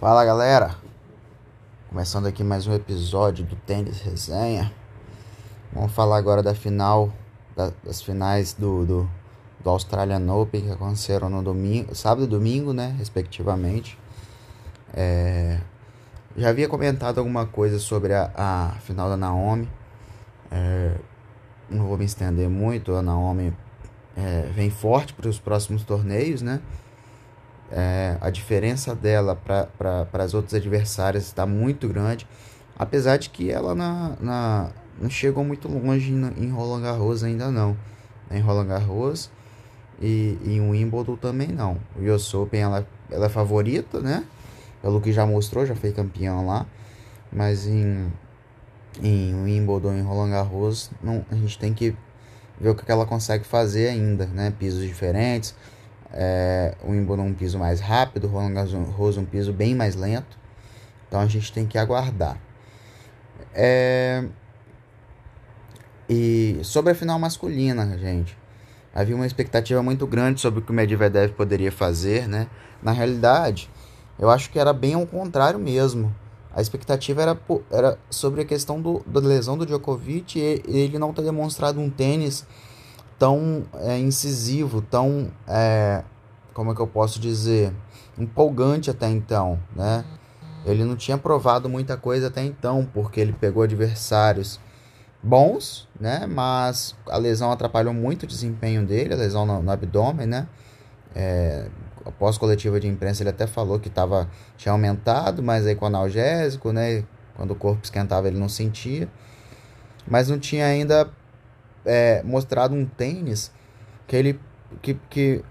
Fala galera, começando aqui mais um episódio do Tênis Resenha. Vamos falar agora da final, das finais do Australian Open que aconteceram no domingo, sábado e domingo, né, respectivamente. Já havia comentado alguma coisa sobre a final da Naomi. Não vou me estender muito. A Naomi vem forte para os próximos torneios, né? A diferença dela para as outras adversárias está muito grande, apesar de que ela não chegou muito longe em Roland Garros ainda não. Em Roland Garros e em Wimbledon também não. O US Open ela é favorita, né? Pelo que já mostrou, já foi campeã lá, mas em Wimbledon, em Roland Garros, não, a gente tem que ver o que ela consegue fazer ainda, né? Pisos diferentes. O Wimbledon um piso mais rápido, o Roland Garros um piso bem mais lento. Então a gente tem que aguardar. E sobre a final masculina, gente, havia uma expectativa muito grande sobre o que o Medvedev poderia fazer, né? Na realidade, eu acho que era bem ao contrário mesmo. A expectativa era sobre a questão da lesão do Djokovic e ele não ter demonstrado um tênis tão incisivo, tão, como é que eu posso dizer, empolgante até então, né? Ele não tinha provado muita coisa até então, porque ele pegou adversários bons, né? Mas a lesão atrapalhou muito o desempenho dele, a lesão no abdômen, né? Após coletiva de imprensa ele até falou que tinha aumentado, mas aí com analgésico, né? Quando o corpo esquentava ele não sentia, mas não tinha ainda mostrado um tênis que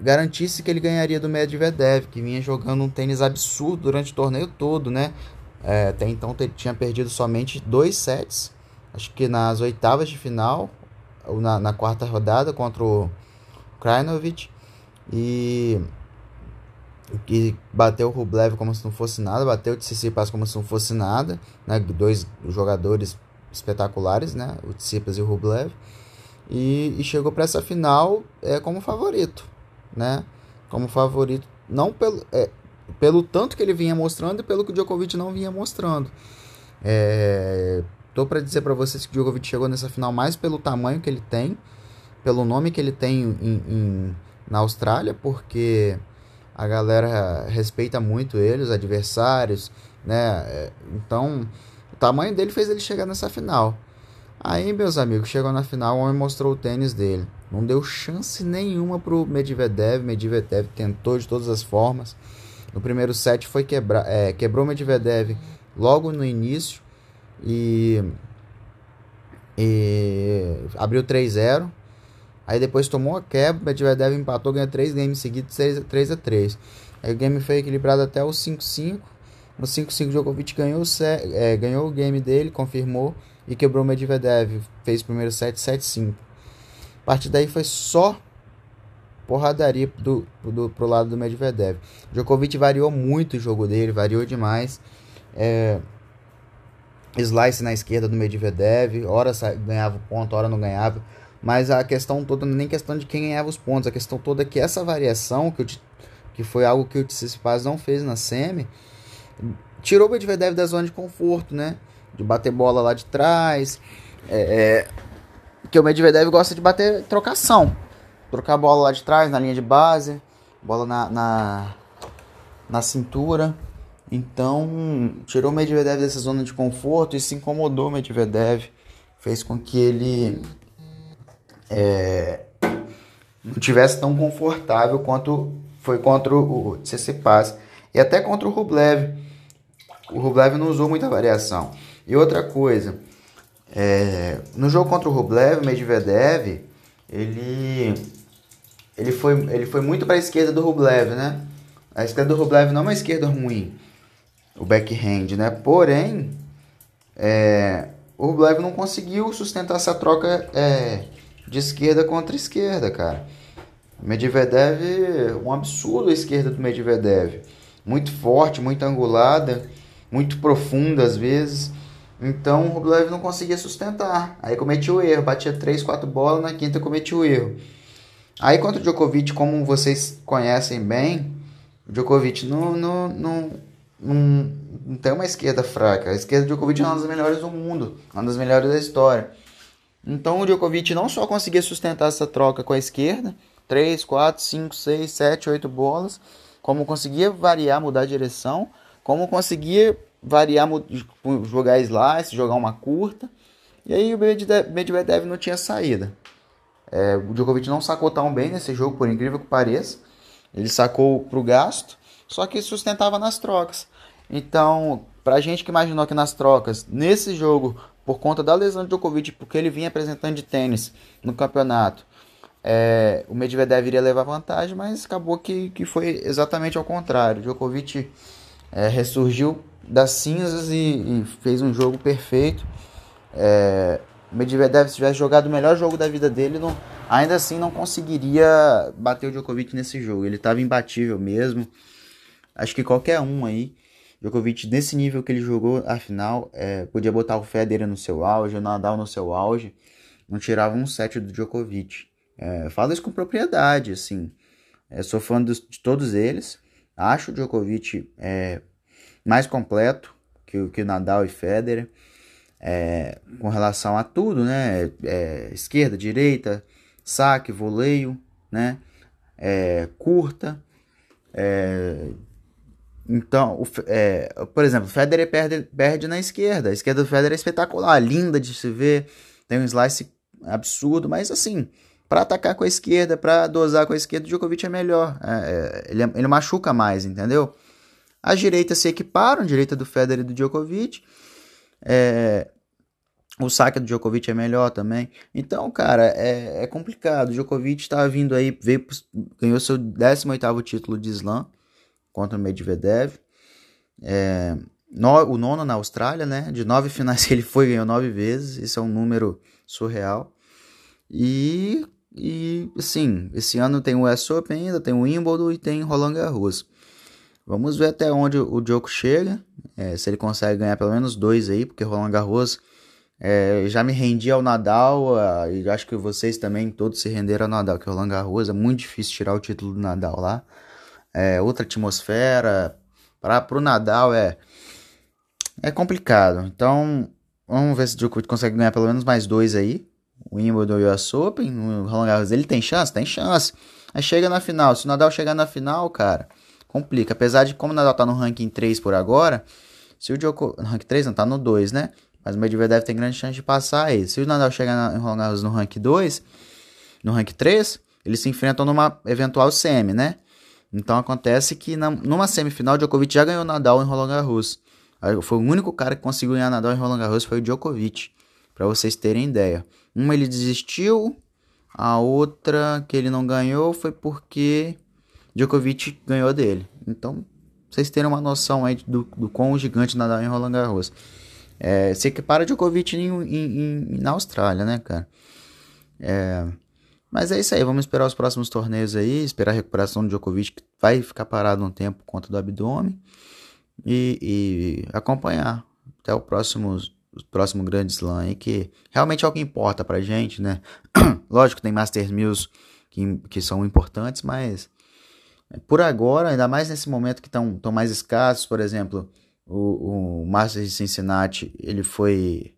garantisse que ele ganharia do Medvedev, que vinha jogando um tênis absurdo durante o torneio todo, né? Até então ele tinha perdido somente 2 sets, acho que nas oitavas de final, ou na quarta rodada contra o Krajnovic, e bateu o Rublev como se não fosse nada, bateu o Tsitsipas como se não fosse nada, né? 2 jogadores espetaculares, né? O Tsitsipas e o Rublev, e chegou para essa final como favorito, né? Como favorito, não pelo tanto que ele vinha mostrando e pelo que o Djokovic não vinha mostrando. Tô para dizer para vocês que o Djokovic chegou nessa final mais pelo tamanho que ele tem, pelo nome que ele tem na Austrália, porque a galera respeita muito ele, os adversários, né? Então o tamanho dele fez ele chegar nessa final. Aí, meus amigos, chegou na final, o homem mostrou o tênis dele. Não deu chance nenhuma pro Medvedev. Medvedev tentou de todas as formas. No primeiro set foi quebrou o Medvedev logo no início e abriu 3-0. Aí depois tomou a quebra, o Medvedev empatou, ganhou 3 games seguidos, 3-3. Aí o game foi equilibrado até o 5-5. No 5-5 Djokovic ganhou o game dele, confirmou e quebrou o Medvedev. Fez o primeiro set, 7-5. A partir daí foi só porradaria pro lado do Medvedev. Djokovic variou muito o jogo dele, variou demais. Slice na esquerda do Medvedev, hora ganhava o ponto, hora não ganhava. Mas a questão toda não é nem questão de quem ganhava os pontos, a questão toda é que essa variação, que foi algo que o Tsitsipas não fez na semi, tirou o Medvedev da zona de conforto, né? De bater bola lá de trás. Que o Medvedev gosta de bater trocação. Trocar a bola lá de trás, na linha de base, bola na cintura. Então, tirou o Medvedev dessa zona de conforto e se incomodou o Medvedev. Fez com que ele não tivesse tão confortável quanto foi contra o Tsitsipas. E até contra o Rublev. O Rublev não usou muita variação. E outra coisa, no jogo contra o Rublev, o Medvedev, ele foi muito para a esquerda do Rublev, né? A esquerda do Rublev não é uma esquerda ruim, o backhand, né? Porém, o Rublev não conseguiu sustentar essa troca de esquerda contra esquerda, cara. O Medvedev, um absurdo a esquerda do Medvedev. Muito forte, muito angulada, muito profunda às vezes. Então o Rublev não conseguia sustentar. Aí cometia o erro, batia 3, 4 bolas, na quinta cometia o erro. Aí contra o Djokovic, como vocês conhecem bem, o Djokovic não, não, não, não tem uma esquerda fraca. A esquerda do Djokovic é uma das melhores do mundo, uma das melhores da história. Então o Djokovic não só conseguia sustentar essa troca com a esquerda, 3, 4, 5, 6, 7, 8 bolas, como conseguia variar, mudar a direção, como conseguia variar, jogar slice, jogar uma curta. E aí o Medvedev não tinha saída. O Djokovic não sacou tão bem nesse jogo, por incrível que pareça. Ele sacou pro gasto, só que sustentava nas trocas. Então, pra gente que imaginou que nas trocas, nesse jogo, por conta da lesão de Djokovic, porque ele vinha apresentando de tênis no campeonato, o Medvedev iria levar vantagem, mas acabou que foi exatamente ao contrário. O Djokovic ressurgiu das cinzas e fez um jogo perfeito. O Medvedev, se tivesse jogado o melhor jogo da vida dele, ainda assim não conseguiria bater o Djokovic nesse jogo. Ele estava imbatível mesmo. Acho que qualquer um aí, Djokovic, nesse nível que ele jogou, afinal, podia botar o Federer no seu auge, o Nadal no seu auge, não tirava um set do Djokovic. Falo isso com propriedade, assim. Sou fã de todos eles. Acho o Djokovic mais completo que o Nadal e Federer. Com relação a tudo, né? Esquerda, direita, saque, voleio, né? Curta. Então, por exemplo, o Federer perde na esquerda. A esquerda do Federer é espetacular, linda de se ver, tem um slice absurdo, mas assim, para atacar com a esquerda, para dosar com a esquerda, o Djokovic é melhor. Ele machuca mais, entendeu? As direitas se equiparam, a direita do Federer e do Djokovic. O saque do Djokovic é melhor também. Então, cara, é complicado. O Djokovic tá vindo aí, ganhou seu 18º título de slam contra o Medvedev, o 9º na Austrália, né? De 9 finais que ele foi, ganhou 9 vezes. Isso é um número surreal. E assim, esse ano tem o US Open ainda, tem o Wimbledon e tem o Roland Garros. Vamos ver até onde o Djokovic chega, se ele consegue ganhar pelo menos 2 aí, porque Roland Garros já me rendi ao Nadal, e acho que vocês também todos se renderam ao Nadal, que Roland Garros é muito difícil tirar o título do Nadal lá. Outra atmosfera, para o Nadal é complicado. Então vamos ver se o Djokovic consegue ganhar pelo menos mais 2 aí, o Wimbledon e o US Open. O Roland Garros, ele tem chance? Tem chance. Aí chega na final, se o Nadal chegar na final, cara... complica, apesar de como o Nadal tá no ranking 3 por agora, se o Djokovic... no ranking 3 não, tá no 2, né? Mas o Medvedev tem grande chance de passar ele. Se o Nadal chegar em Roland Garros no ranking 2, no ranking 3, eles se enfrentam numa eventual semi, né? Então acontece que numa semifinal o Djokovic já ganhou o Nadal em Roland Garros. Foi o único cara que conseguiu ganhar Nadal em Roland Garros, foi o Djokovic, pra vocês terem ideia. Uma ele desistiu, a outra que ele não ganhou foi porque... Djokovic ganhou dele. Então, vocês terem uma noção aí do quão gigante Nadal em Roland Garros. Se equipara Djokovic na Austrália, né, cara? Mas é isso aí. Vamos esperar os próximos torneios aí. Esperar a recuperação do Djokovic, que vai ficar parado um tempo por conta do abdômen. E acompanhar até o próximo grande slam aí, que realmente é o que importa pra gente, né? Lógico que tem Masters 1000 que são importantes, mas... por agora, ainda mais nesse momento que estão mais escassos, por exemplo, o Masters de Cincinnati, ele foi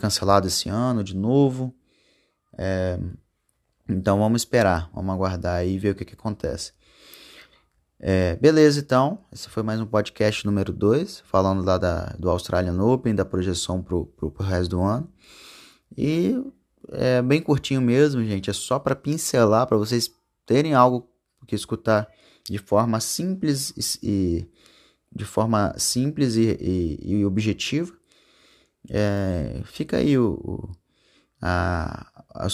cancelado esse ano de novo. Então vamos esperar, vamos aguardar aí e ver o que acontece. Beleza, então, esse foi mais um podcast número 2, falando lá do Australian Open, da projeção pro resto do ano. E é bem curtinho mesmo, gente, é só para pincelar, para vocês terem algo que escutar de forma simples e objetiva. Fica aí os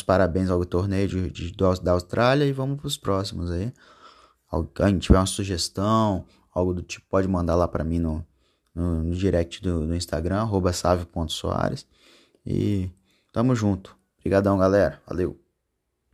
parabéns ao torneio da Austrália e vamos para os próximos aí. Alguém tiver uma sugestão, algo do tipo, pode mandar lá para mim no direct do Instagram, @savio.soares. E tamo junto. Obrigadão, galera. Valeu.